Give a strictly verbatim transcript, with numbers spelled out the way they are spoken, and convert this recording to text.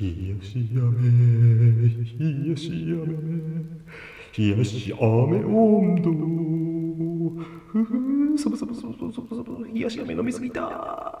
冷やし雨、冷やし雨、冷やし雨温度。ふふ、そぼそぼそぼそぼそぼ、冷やし雨飲みすぎた。